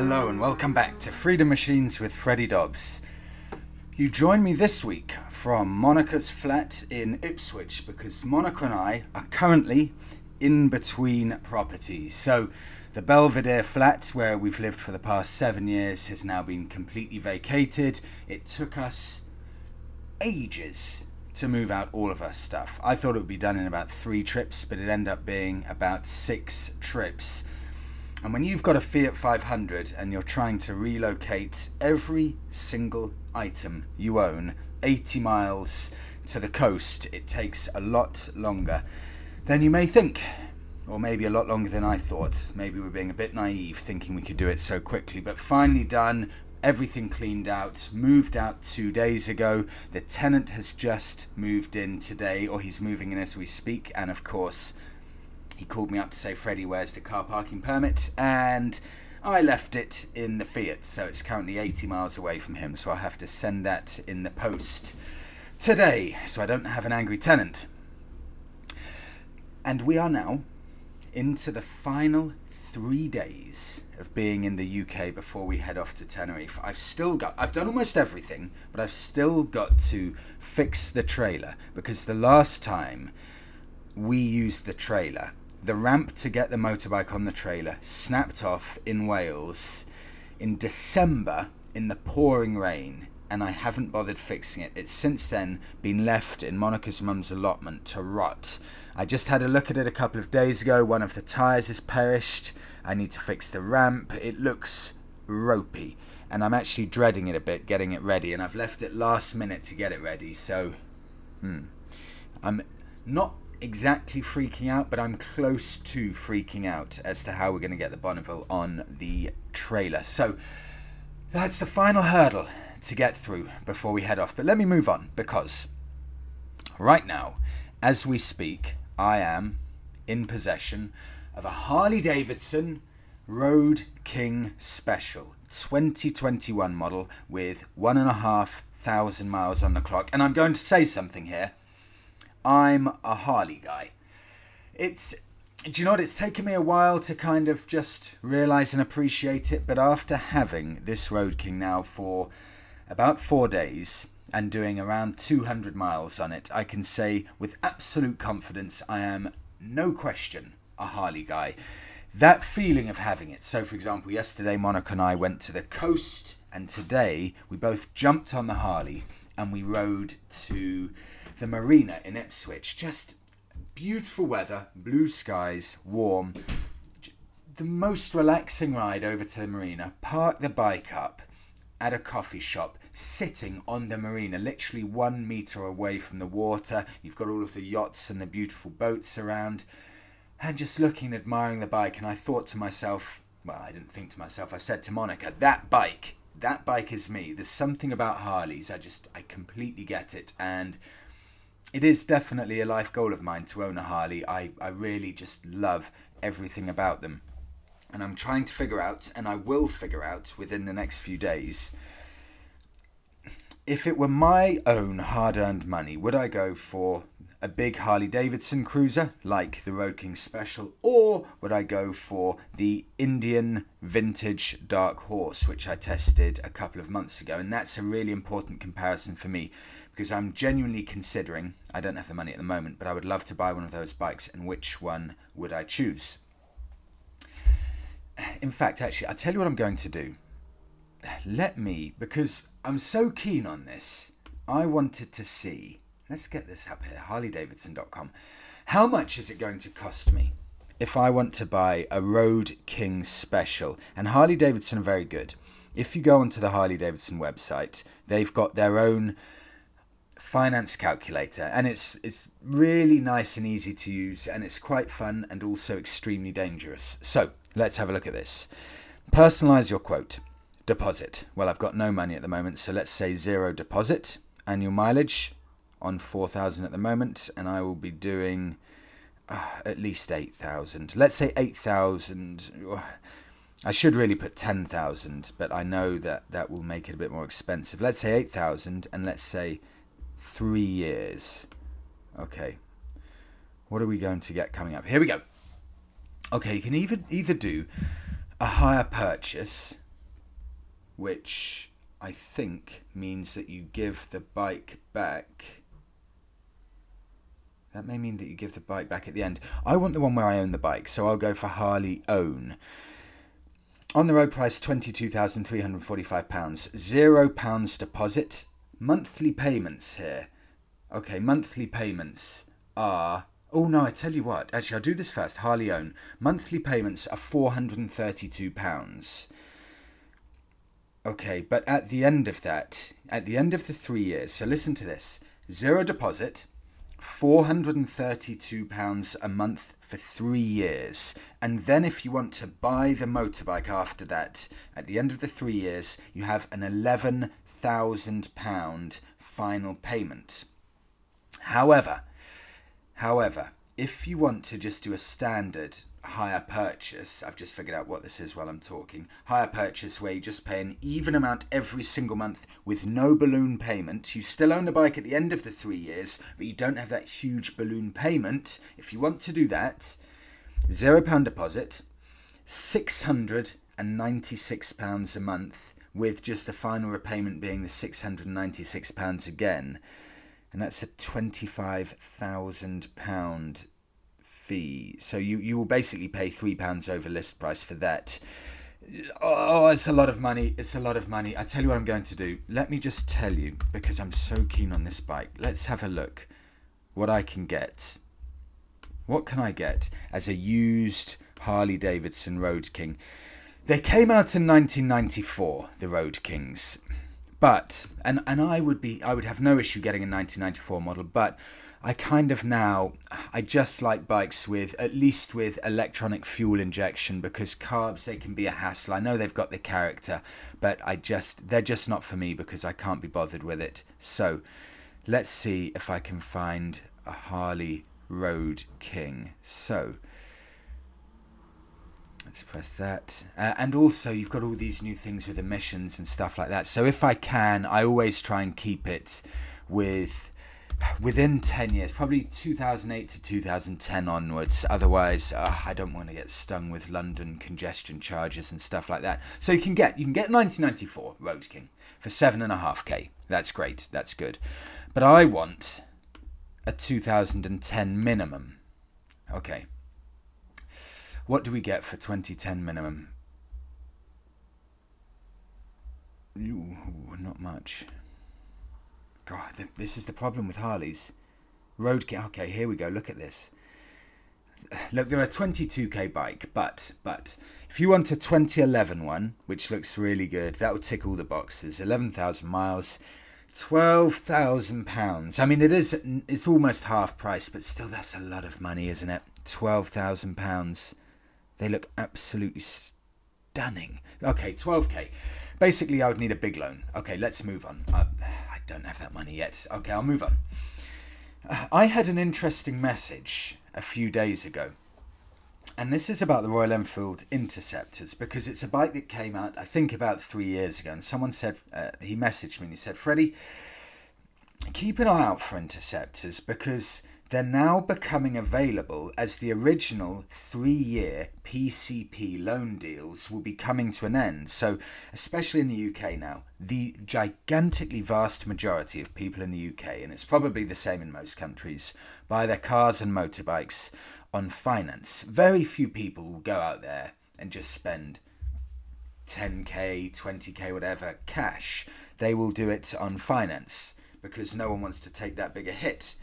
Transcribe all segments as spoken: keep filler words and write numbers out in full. Hello and welcome back to Freedom Machines with Freddie Dobbs. You join me this week from Monica's flat in Ipswich because Monica and I are currently in between properties. So the Belvedere flat where we've lived for the past seven years has now been completely vacated. It took us ages to move out all of our stuff. I thought it would be done in about three trips, but it ended up being about six trips. And when you've got a Fiat five hundred and you're trying to relocate every single item you own eighty miles to the coast, it takes a lot longer than you may think, or maybe a lot longer than I thought. Maybe we're being a bit naive thinking we could do it so quickly, but finally done, everything cleaned out, moved out two days ago. The tenant has just moved in today, or he's moving in as we speak, and of course, he called me up to say, Freddie, where's the car parking permit? And I left it in the Fiat, so it's currently eighty miles away from him, so I have to send that in the post today, so I don't have an angry tenant. And we are now into the final three days of being in the U K before we head off to Tenerife. I've still got, I've done almost everything, but I've still got to fix the trailer, because the last time we used the trailer, the ramp to get the motorbike on the trailer snapped off in Wales in December in the pouring rain, and I haven't bothered fixing it. It's since then been left in Monica's mum's allotment to rot. I just had a look at it a couple of days ago. One of the tyres has perished. I need to fix the ramp. It looks ropey, and I'm actually dreading it a bit, getting it ready, and I've left it last minute to get it ready, so hmm. I'm not exactly freaking out, but I'm close to freaking out as to how we're going to get the Bonneville on the trailer. So that's the final hurdle to get through before we head off. But let me move on, because right now, as we speak, I am in possession of a Harley Davidson Road King Special twenty twenty-one model with one and a half thousand miles on the clock. And I'm going to say something here. I'm a Harley guy. It's, do you know what, it's taken me a while to kind of just realise and appreciate it, but after having this Road King now for about four days and doing around two hundred miles on it, I can say with absolute confidence I am, no question, a Harley guy. That feeling of having it, so for example, yesterday Monica and I went to the coast, and today we both jumped on the Harley and we rode to the marina in Ipswich. Just beautiful weather, blue skies, warm, the most relaxing ride over to the marina. Park the bike up at a coffee shop, sitting on the marina, literally one metre away from the water. You've got all of the yachts and the beautiful boats around, and just looking and admiring the bike. And I thought to myself, well, I didn't think to myself, I said to Monica, that bike, that bike is me. There's something about Harleys, I just, I completely get it. And it is definitely a life goal of mine to own a Harley. I, I really just love everything about them. And I'm trying to figure out, and I will figure out within the next few days, if it were my own hard-earned money, would I go for a big Harley Davidson cruiser like the Road King Special, or would I go for the Indian Vintage Dark Horse, which I tested a couple of months ago? And that's a really important comparison for me, because I'm genuinely considering, I don't have the money at the moment, but I would love to buy one of those bikes, and which one would I choose? In fact, actually, I'll tell you what I'm going to do. Let me, because I'm so keen on this, I wanted to see, let's get this up here, harley davidson dot com. How much is it going to cost me if I want to buy a Road King Special? And Harley Davidson are very good. If you go onto the Harley Davidson website, they've got their own finance calculator, and it's it's really nice and easy to use, and it's quite fun and also extremely dangerous. So let's have a look at this. Personalize your quote. Deposit. Well, I've got no money at the moment, so let's say zero deposit. Annual mileage on four thousand at the moment, and I will be doing uh, at least eight thousand. Let's say eight thousand. I should really put ten thousand, but I know that that will make it a bit more expensive. Let's say eight thousand, and let's say three years. Okay. What are we going to get coming up? Here we go. Okay, you can either, either do a hire purchase, which I think means that you give the bike back. That may mean that you give the bike back at the end. I want the one where I own the bike, so I'll go for Harley Own. On the road price, twenty-two thousand three hundred forty-five pounds. zero pounds deposit. Monthly payments here. Okay, monthly payments are... Oh no, I tell you what. Actually, I'll do this first. Harley Own. Monthly payments are four hundred thirty-two pounds. Okay, but at the end of that, at the end of the three years, so listen to this. Zero deposit, four hundred thirty-two pounds a month for three years. And then if you want to buy the motorbike after that, at the end of the three years, you have an eleven thousand pounds final payment. However, however, if you want to just do a standard hire purchase, I've just figured out what this is while I'm talking, hire purchase where you just pay an even amount every single month with no balloon payment. You still own the bike at the end of the three years, but you don't have that huge balloon payment. If you want to do that, zero pound deposit, six hundred ninety-six pounds a month, with just the final repayment being the six hundred ninety-six pounds again. And that's a twenty-five thousand pound fee. So you, you will basically pay three pounds over list price for that. Oh, it's a lot of money. It's a lot of money. I tell you what I'm going to do. Let me just tell you, because I'm so keen on this bike. Let's have a look what I can get. What can I get as a used Harley Davidson Road King? They came out in nineteen ninety-four, the Road Kings. But, and, and I would be, I would have no issue getting a nineteen ninety-four model, but I kind of now, I just like bikes with, at least with electronic fuel injection, because carbs, they can be a hassle. I know they've got the character, but I just, they're just not for me because I can't be bothered with it. So let's see if I can find a Harley Road King. So let's press that. Uh, and also you've got all these new things with emissions and stuff like that. So if I can, I always try and keep it with within ten years, probably two thousand eight to two thousand ten onwards. Otherwise, uh, I don't want to get stung with London congestion charges and stuff like that. So you can get you can get nineteen ninety-four Road King for seven and a half K. That's great. That's good. But I want a two thousand ten minimum. Okay. What do we get for twenty ten minimum? Ooh, not much. God, th this is the problem with Harleys. Road King, okay, here we go, look at this. Look, they're a twenty-two K bike, but, but, if you want a twenty eleven one, which looks really good, that will tick all the boxes, eleven thousand miles, twelve thousand pounds. I mean, it is, it's almost half price, but still that's a lot of money, isn't it? twelve thousand pounds. They look absolutely stunning. Okay, twelve K. Basically, I would need a big loan. Okay, let's move on. I, I don't have that money yet. Okay, I'll move on. Uh, I had an interesting message a few days ago. And this is about the Royal Enfield Interceptors, because it's a bike that came out, I think, about three years ago. And someone said, uh, he messaged me and he said, Freddie, keep an eye out for Interceptors, because they're now becoming available as the original three-year P C P loan deals will be coming to an end. So, especially in the U K now, the gigantically vast majority of people in the U K, and it's probably the same in most countries, buy their cars and motorbikes on finance. Very few people will go out there and just spend ten K, twenty K, whatever, cash. They will do it on finance because no one wants to take that big a hit.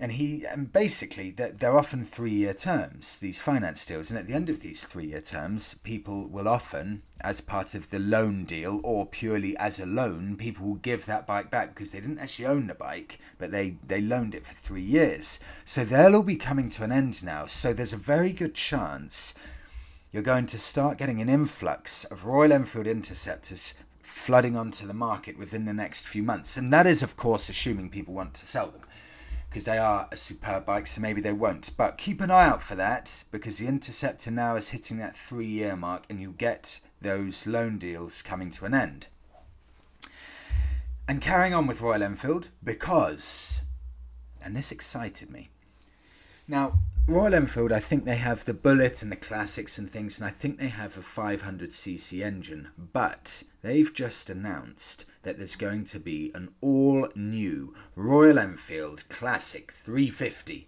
And he, and basically, they're, they're often three-year terms, these finance deals. And at the end of these three-year terms, people will often, as part of the loan deal or purely as a loan, people will give that bike back because they didn't actually own the bike, but they, they loaned it for three years. So they'll all be coming to an end now. So there's a very good chance you're going to start getting an influx of Royal Enfield Interceptors flooding onto the market within the next few months. And that is, of course, assuming people want to sell them, because they are a superb bike, so maybe they won't. But keep an eye out for that, because the Interceptor now is hitting that three-year mark, and you get those loan deals coming to an end. And carrying on with Royal Enfield, because, and this excited me. Now, Royal Enfield, I think they have the Bullet and the Classics and things, and I think they have a five hundred c c engine, but They've just announced that there's going to be an all-new Royal Enfield Classic three fifty.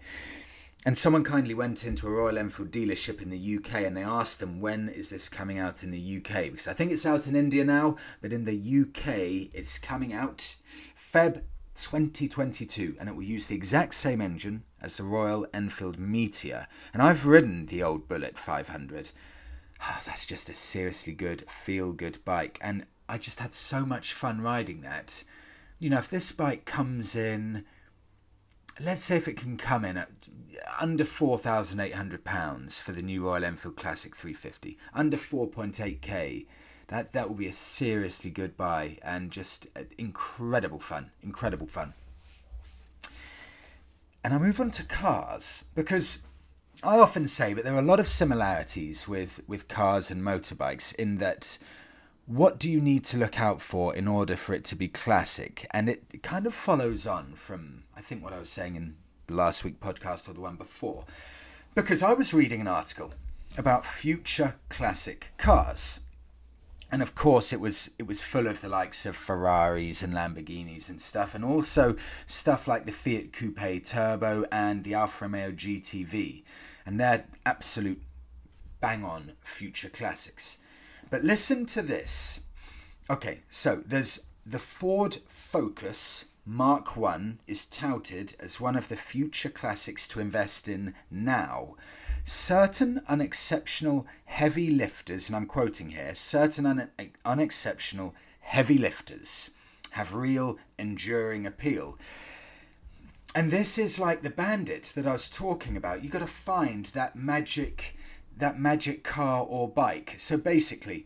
And someone kindly went into a Royal Enfield dealership in the U K and they asked them, when is this coming out in the U K? Because I think it's out in India now, but in the U K it's coming out February twenty twenty-two, and it will use the exact same engine as the Royal Enfield Meteor. And I've ridden the old Bullet five hundred. Oh, that's just a seriously good, feel-good bike, and I just had so much fun riding that. You know, if this bike comes in, let's say if it can come in at under four thousand eight hundred pounds for the new Royal Enfield Classic three fifty, under four point eight K, that, that will be a seriously good buy, and just incredible fun, incredible fun. And I move on to cars, because I often say, but there are a lot of similarities with, with cars and motorbikes, in that what do you need to look out for in order for it to be classic? And it kind of follows on from, I think, what I was saying in the last week podcast or the one before, because I was reading an article about future classic cars. And of course, it was it was full of the likes of Ferraris and Lamborghinis and stuff, and also stuff like the Fiat Coupe Turbo and the Alfa Romeo G T V. And they're absolute bang-on future classics. But listen to this. Okay, so there's the Ford Focus Mark one is touted as one of the future classics to invest in now. Certain unexceptional heavy lifters, and I'm quoting here, certain un- unexceptional heavy lifters have real enduring appeal. And this is like the Bandit that I was talking about. You've got to find that magic, that magic car or bike. So basically,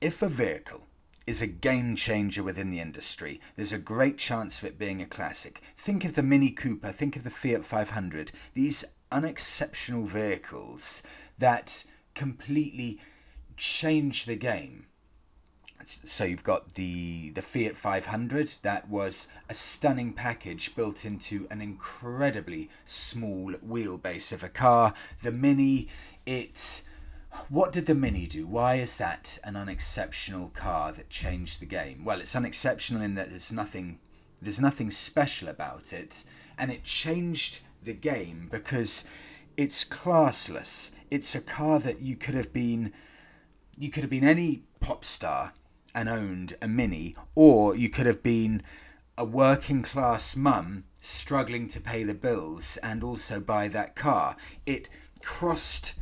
if a vehicle is a game changer within the industry, there's a great chance of it being a classic. Think of the Mini Cooper, think of the Fiat five hundred. These unexceptional vehicles that completely change the game. So you've got the the Fiat five hundred, that was a stunning package built into an incredibly small wheelbase of a car. The Mini, it's, what did the Mini do? Why is that an unexceptional car that changed the game? Well, it's unexceptional in that there's nothing there's nothing special about it, and it changed the game because it's classless. It's a car that you could have been you could have been any pop star and owned a Mini, or you could have been a working class mum struggling to pay the bills and also buy that car. It crossed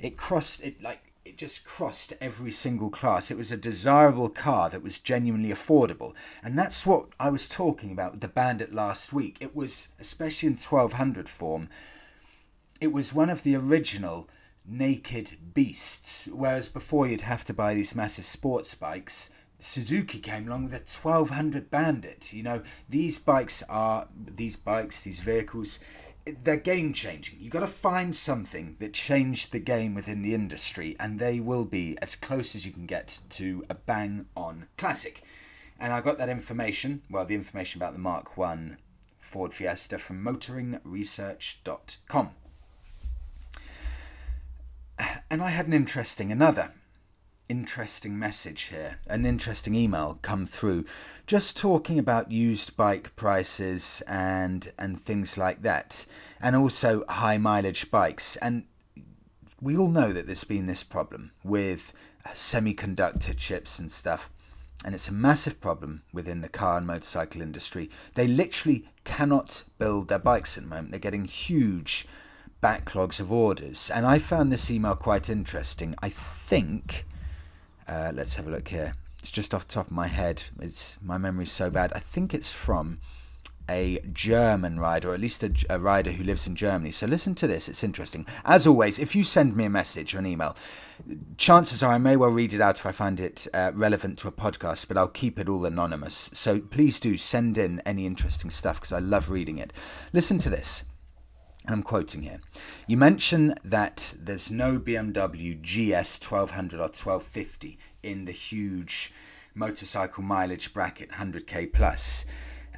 it crossed it like it just crossed every single class. It was a desirable car that was genuinely affordable. And that's what I was talking about with the Bandit last week. It was, especially in twelve hundred form, it was one of the original naked beasts. Whereas before you'd have to buy these massive sports bikes, Suzuki came along with a twelve hundred Bandit. You know, these bikes are, these bikes, these vehicles, they're game-changing. You've got to find something that changed the game within the industry, and they will be as close as you can get to a bang-on classic. And I got that information, well, the information about the Mark one Ford Fiesta from motoring research dot com. And I had an interesting, another interesting message here, an interesting email come through, just talking about used bike prices and and things like that, and also high mileage bikes. And we all know that there's been this problem with semiconductor chips and stuff, and it's a massive problem within the car and motorcycle industry. They literally cannot build their bikes at the moment. They're getting huge backlogs of orders, and I found this email quite interesting. I think Uh, let's have a look here. It's just off the top of my head. It's, my memory's so bad. I think it's from a German rider, or at least a, a rider who lives in Germany. So listen to this. It's interesting. As always, if you send me a message or an email, chances are I may well read it out if I find it uh, relevant to a podcast, but I'll keep it all anonymous. So please do send in any interesting stuff, because I love reading it. Listen to this. I'm quoting here. You mention that there's no B M W G S twelve hundred or twelve fifty in the huge motorcycle mileage bracket, one hundred K plus.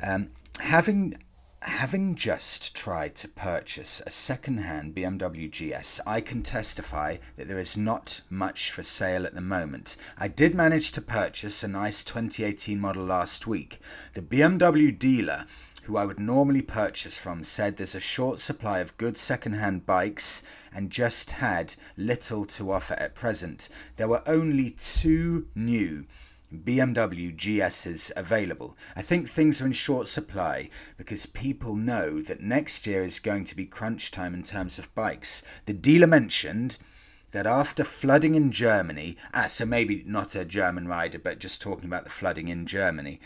Um, having Having just tried to purchase a second-hand B M W G S, I can testify that there is not much for sale at the moment. I did manage to purchase a nice twenty eighteen model last week. The B M W dealer, who I would normally purchase from, said there's a short supply of good second-hand bikes and just had little to offer at present. There were only two new B M W G S's available. I think things are in short supply because people know that next year is going to be crunch time in terms of bikes. The dealer mentioned that after flooding in Germany, ah, so maybe not a German rider, but just talking about the flooding in Germany.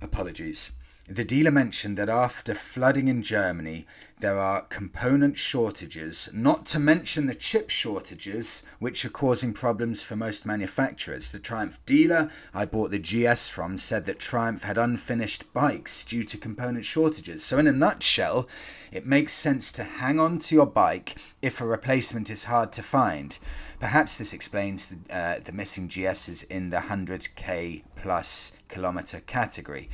Apologies. The dealer mentioned that after flooding in Germany, there are component shortages, not to mention the chip shortages, which are causing problems for most manufacturers. The Triumph dealer I bought the G S from said that Triumph had unfinished bikes due to component shortages. So in a nutshell, it makes sense to hang on to your bike if a replacement is hard to find. Perhaps this explains the, uh, the missing G S's in the one hundred K plus kilometer category.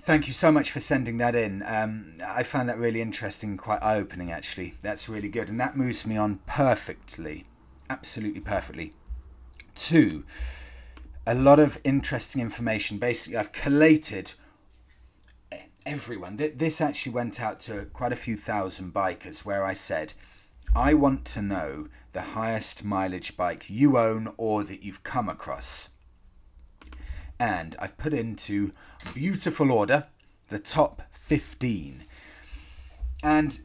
Thank you so much for sending that in. Um, I found that really interesting and quite eye-opening, actually. That's really good. And that moves me on perfectly, absolutely perfectly, to a lot of interesting information. Basically, I've collated everyone. This actually went out to quite a few thousand bikers where I said, I want to know the highest mileage bike you own or that you've come across. And I've put into beautiful order the top fifteen. And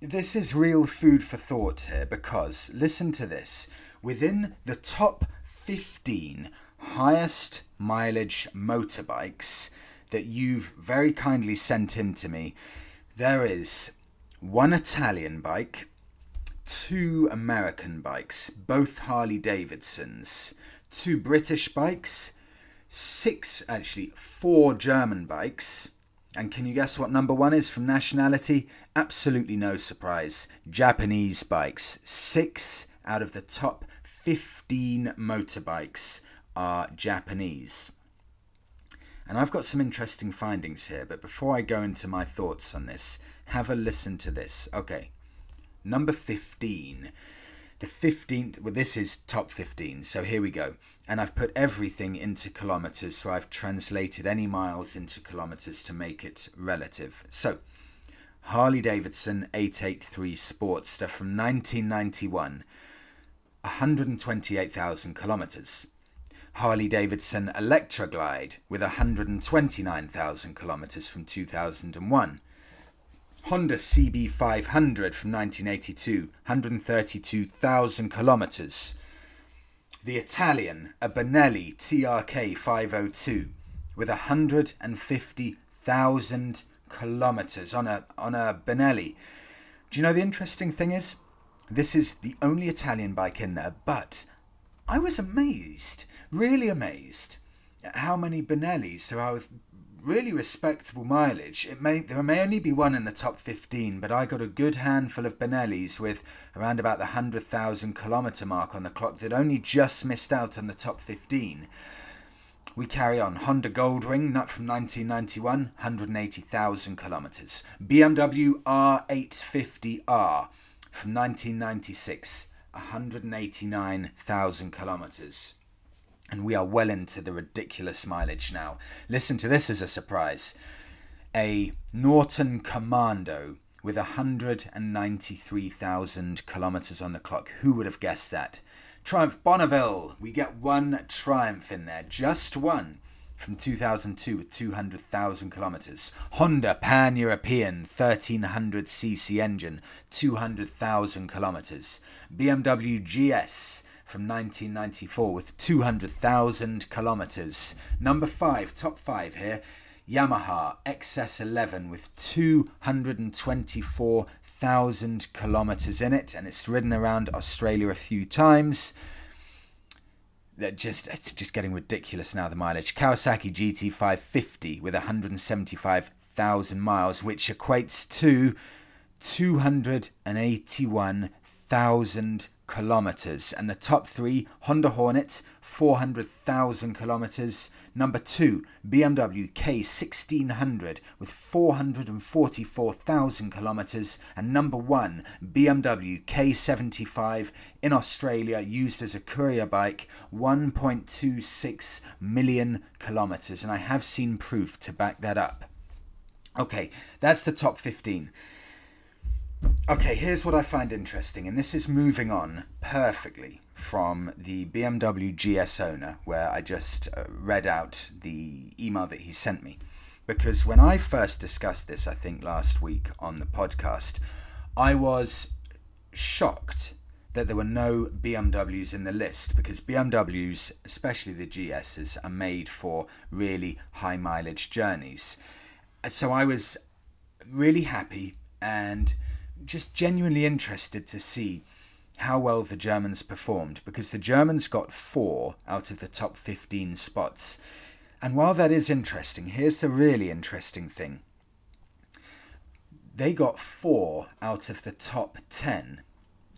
this is real food for thought here because, listen to this, within the top fifteen highest mileage motorbikes that you've very kindly sent in to me, there is one Italian bike, two American bikes, both Harley Davidsons, two British bikes, six, actually, four German bikes. And can you guess what number one is from nationality? Absolutely no surprise. Japanese bikes. Six out of the top fifteen motorbikes are Japanese. And I've got some interesting findings here, but before I go into my thoughts on this, have a listen to this. Okay, number fifteen. The fifteenth, well, this is top fifteen, so here we go. And I've put everything into kilometres, so I've translated any miles into kilometres to make it relative. So, Harley Davidson eight eighty-three Sportster from nineteen ninety-one, one hundred twenty-eight thousand kilometres. Harley Davidson Electra Glide with one hundred twenty-nine thousand kilometres from two thousand one. Honda C B five hundred from nineteen eighty-two, one hundred thirty-two thousand kilometers. The Italian, a Benelli T R K five oh two with one hundred fifty thousand kilometers on a on a Benelli. Do you know the interesting thing is, this is the only Italian bike in there, but I was amazed, really amazed at how many Benellis there are with really respectable mileage. It may there may only be one in the top fifteen, but I got a good handful of Benellis with around about the one hundred thousand kilometre mark on the clock that only just missed out on the top fifteen. We carry on. Honda Goldwing, not from nineteen ninety-one, one hundred eighty thousand kilometres. B M W R eight fifty R from nineteen ninety-six, one hundred eighty-nine thousand kilometres. And we are well into the ridiculous mileage now. Listen to this as a surprise. A Norton Commando with one hundred ninety-three thousand kilometers on the clock. Who would have guessed that? Triumph Bonneville. We get one Triumph in there. Just one from two thousand two with two hundred thousand kilometers. Honda Pan European thirteen hundred c c engine, two hundred thousand kilometers. B M W G S from nineteen ninety-four with two hundred thousand kilometers. Number five, top five here, Yamaha X S eleven with two hundred twenty-four thousand kilometers in it, and it's ridden around Australia a few times. That just it's just getting ridiculous now, the mileage. Kawasaki G T five fifty with one hundred seventy-five thousand miles, which equates to two hundred eighty-one thousand four hundred thousand kilometers. And the top three, Honda Hornet, four hundred thousand kilometers. Number two, B M W K sixteen hundred with four hundred forty-four thousand kilometers. And number one, B M W K seventy-five in Australia, used as a courier bike, one point two six million kilometers. And I have seen proof to back that up. Okay, that's the top fifteen. Okay, here's what I find interesting, and this is moving on perfectly from the B M W G S owner, where I just read out the email that he sent me. Because when I first discussed this, I think last week on the podcast, I was shocked that there were no B M Ws in the list, because B M Ws, especially the G Ss, are made for really high mileage journeys. So I was really happy and just genuinely interested to see how well the Germans performed, because the Germans got four out of the top fifteen spots. And while that is interesting, here's the really interesting thing. They got four out of the top ten.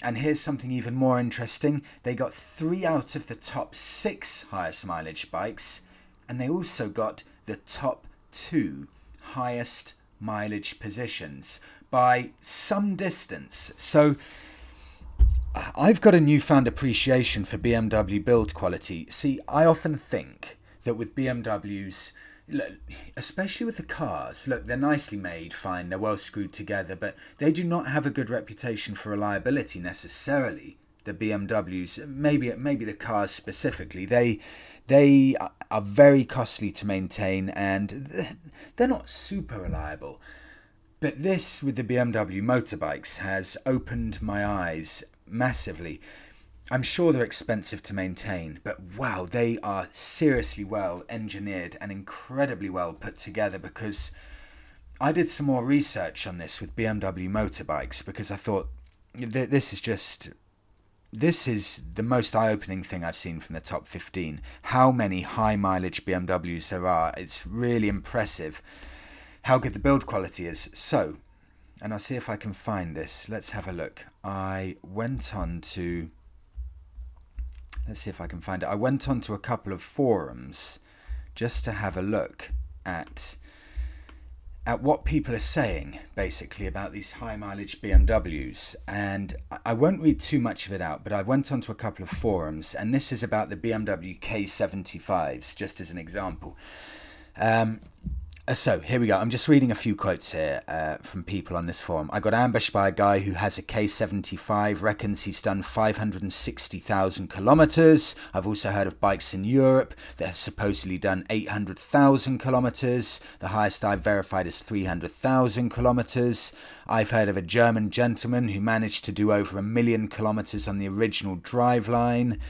And here's something even more interesting. They got three out of the top six highest mileage bikes, and they also got the top two highest mileage positions by some distance. So I've got a newfound appreciation for B M W build quality. See, I often think that with B M Ws, especially with the cars, look, they're nicely made, fine, they're well screwed together, but they do not have a good reputation for reliability necessarily. The B M Ws, maybe maybe the cars specifically, they they are very costly to maintain and they're not super reliable. But this, with the B M W motorbikes, has opened my eyes massively. I'm sure they're expensive to maintain, but wow, they are seriously well engineered and incredibly well put together, because I did some more research on this with B M W motorbikes, because I thought this is just... This is the most eye-opening thing I've seen from the top fifteen. How many high-mileage B M Ws there are. It's really impressive how good the build quality is. So, and I'll see if I can find this. Let's have a look. I went on to... Let's see if I can find it. I went on to a couple of forums just to have a look at, at what people are saying, basically, about these high-mileage B M Ws. And I won't read too much of it out, but I went onto a couple of forums, and this is about the B M W K seventy-fives, just as an example. Um, so, here we go. I'm just reading a few quotes here uh, from people on this forum. I got ambushed by a guy who has a K seventy-five, reckons he's done five hundred sixty thousand kilometers. I've also heard of bikes in Europe that have supposedly done eight hundred thousand kilometers. The highest I've verified is three hundred thousand kilometers. I've heard of a German gentleman who managed to do over a million kilometers on the original driveline.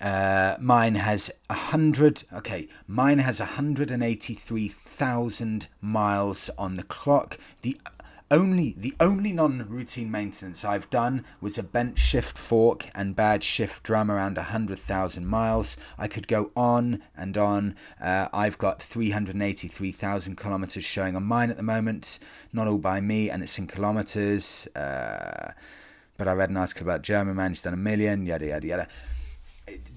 Uh, mine has a hundred. Okay, mine has a hundred and eighty-three thousand miles on the clock. The only, the only non-routine maintenance I've done was a bent shift fork and bad shift drum around a hundred thousand miles. I could go on and on. Uh, I've got three hundred and eighty-three thousand kilometers showing on mine at the moment. Not all by me, and it's in kilometers. Uh, but I read an article about German man who's done a million. Yada yada yada.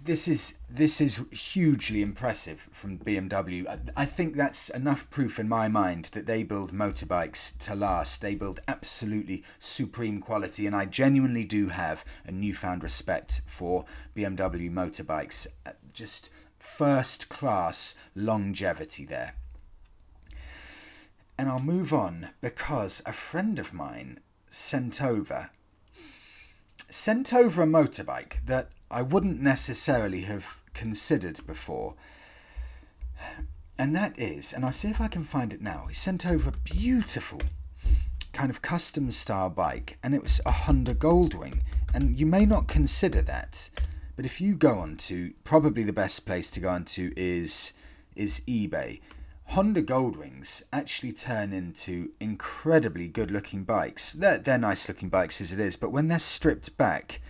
This is this is hugely impressive from B M W. I, I think that's enough proof in my mind that they build motorbikes to last. They build absolutely supreme quality, and I genuinely do have a newfound respect for B M W motorbikes. Just first class longevity there. And I'll move on, because a friend of mine sent over sent over a motorbike that I wouldn't necessarily have considered before. And that is, and I'll see if I can find it now, he sent over a beautiful kind of custom style bike, and it was a Honda Goldwing. And you may not consider that, but if you go on to, probably the best place to go on to is, is eBay. Honda Goldwings actually turn into incredibly good looking bikes. They're, they're nice looking bikes as it is, but when they're stripped back,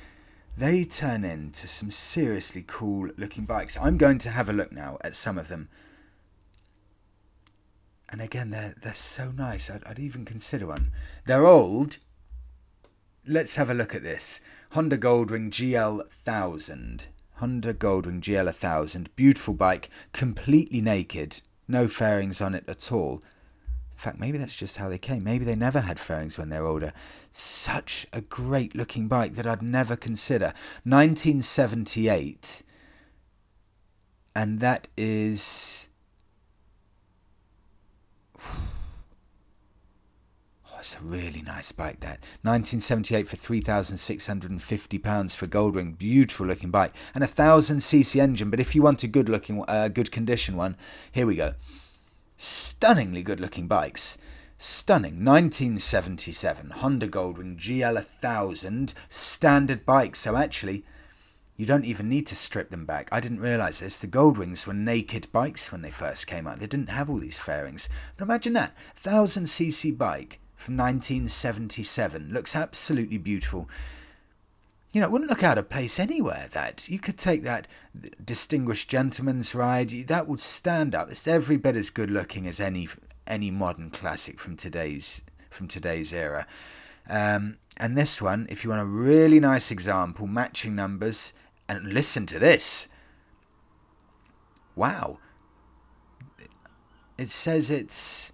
they turn into some seriously cool looking bikes. I'm going to have a look now at some of them. And again, they're, they're so nice. I'd, I'd even consider one. They're old. let's have a look at this. Honda Goldwing G L one thousand. Honda Goldwing G L one thousand. Beautiful bike, completely naked. No fairings on it at all. In fact, maybe that's just how they came. Maybe they never had fairings when they're older. Such a great looking bike that I'd never consider. nineteen seventy-eight. And that is... Oh, it's a really nice bike, that. nineteen seventy-eight for three thousand six hundred fifty pounds for Goldwing. Beautiful looking bike. And a one thousand c c engine. But if you want a good looking, uh, good condition one, here we go. Stunningly good looking bikes. Stunning. nineteen seventy-seven Honda Goldwing G L one thousand. Standard bike. So actually, you don't even need to strip them back. I didn't realise this. The Goldwings were naked bikes when they first came out. They didn't have all these fairings. But imagine that. one thousand c c bike from nineteen seventy-seven. Looks absolutely beautiful. You know, it wouldn't look out of place anywhere, that. You could take that distinguished gentleman's ride. That would stand up. It's every bit as good looking as any any modern classic from today's, from today's era. Um, and this one, if you want a really nice example, matching numbers... And listen to this. Wow. It says it's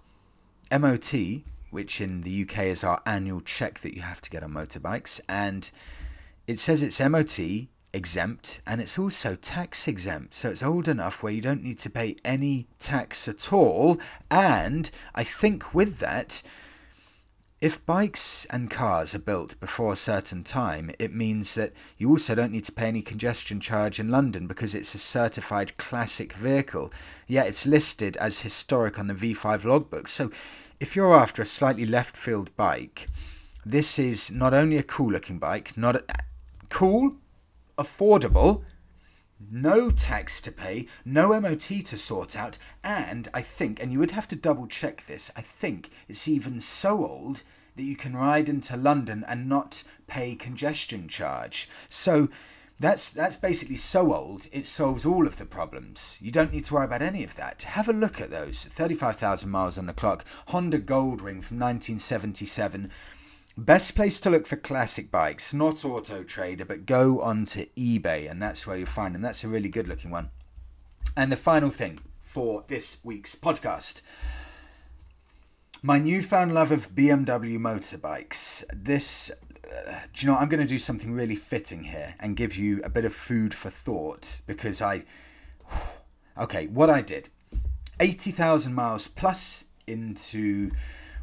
M O T, which in the U K is our annual check that you have to get on motorbikes. And it says it's M O T exempt and it's also tax exempt. So it's old enough where you don't need to pay any tax at all. And I think with that, if bikes and cars are built before a certain time, it means that you also don't need to pay any congestion charge in London because it's a certified classic vehicle. Yet it's listed as historic on the V five logbook. So if you're after a slightly left-field bike, this is not only a cool-looking bike, not a, cool, affordable, no tax to pay, no M O T to sort out, and I think, and you would have to double check this, I think it's even so old that you can ride into London and not pay congestion charge. So that's that's basically so old, it solves all of the problems. You don't need to worry about any of that. Have a look at those. thirty-five thousand miles on the clock. Honda Goldwing from nineteen seventy-seven. Best place to look for classic bikes, not Auto Trader, but go onto eBay and that's where you'll find them. That's a really good looking one. And the final thing for this week's podcast. My newfound love of B M W motorbikes. This, uh, do you know, I'm going to do something really fitting here and give you a bit of food for thought because I, okay, what I did, eighty thousand miles plus into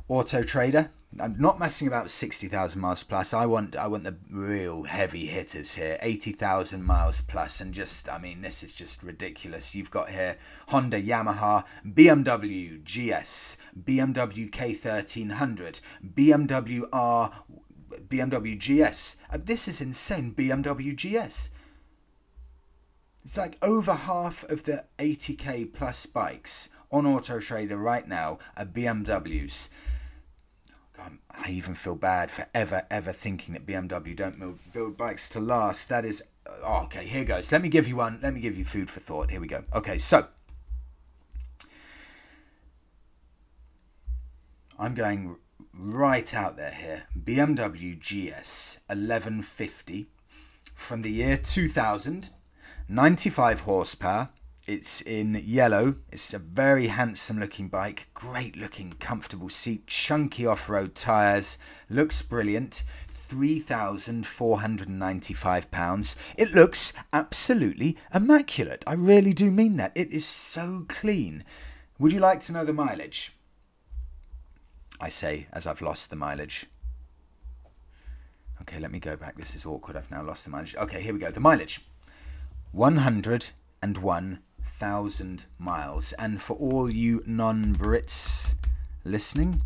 Auto Trader. I'm not messing about sixty thousand miles plus. I want I want the real heavy hitters here. eighty thousand miles plus. And just, I mean, this is just ridiculous. You've got here Honda, Yamaha, B M W G S, B M W K thirteen hundred, BMW R, BMW G S. This is insane, B M W G S. It's like over half of the eighty K plus bikes on Auto Trader right now are B M Ws. I even feel bad for ever, ever thinking that B M W don't build bikes to last. That is... Oh, okay, here goes. Let me give you one. Let me give you food for thought. Here we go. Okay, so... I'm going right out there here. B M W G S eleven fifty from the year two thousand. ninety-five horsepower. It's in yellow. It's a very handsome looking bike. Great looking, comfortable seat. Chunky off-road tyres. Looks brilliant. three thousand four hundred ninety-five pounds. It looks absolutely immaculate. I really do mean that. It is so clean. Would you like to know the mileage? I say as I've lost the mileage. Okay, let me go back. This is awkward. I've now lost the mileage. Okay, here we go. The mileage. one hundred and one thousand miles. And for all you non-Brits listening,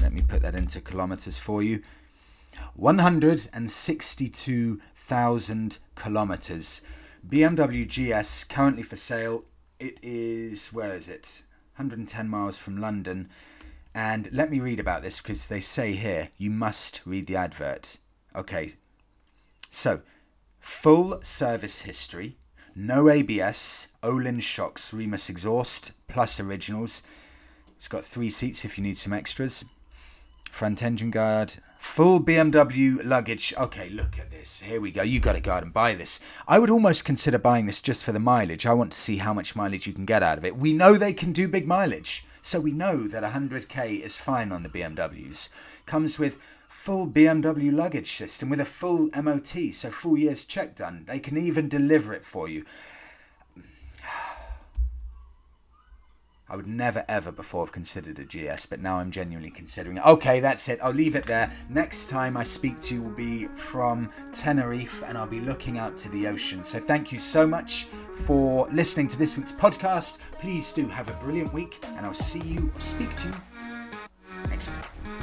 let me put that into kilometers for you. one hundred sixty-two thousand kilometers. B M W G S currently for sale. It is, where is it? one hundred ten miles from London. And let me read about this because they say here, you must read the advert. Okay. So, full service history. No A B S, Olin shocks, Remus exhaust, plus originals. It's got three seats if you need some extras. front engine guard, full B M W luggage. Okay, look at this. Here we go. You got to go out and buy this. I would almost consider buying this just for the mileage. I want to see how much mileage you can get out of it. We know they can do big mileage, so we know that one hundred K is fine on the B M Ws. Comes with full B M W luggage system with a full M O T, so full year's check done. They can even deliver it for you. I would never ever before have considered a G S, but now I'm genuinely considering it. Okay, that's it. I'll leave it there. Next time I speak to you will be from Tenerife, and I'll be looking out to the ocean. So thank you so much for listening to this week's podcast. Please do have a brilliant week, and I'll see you or speak to you next week.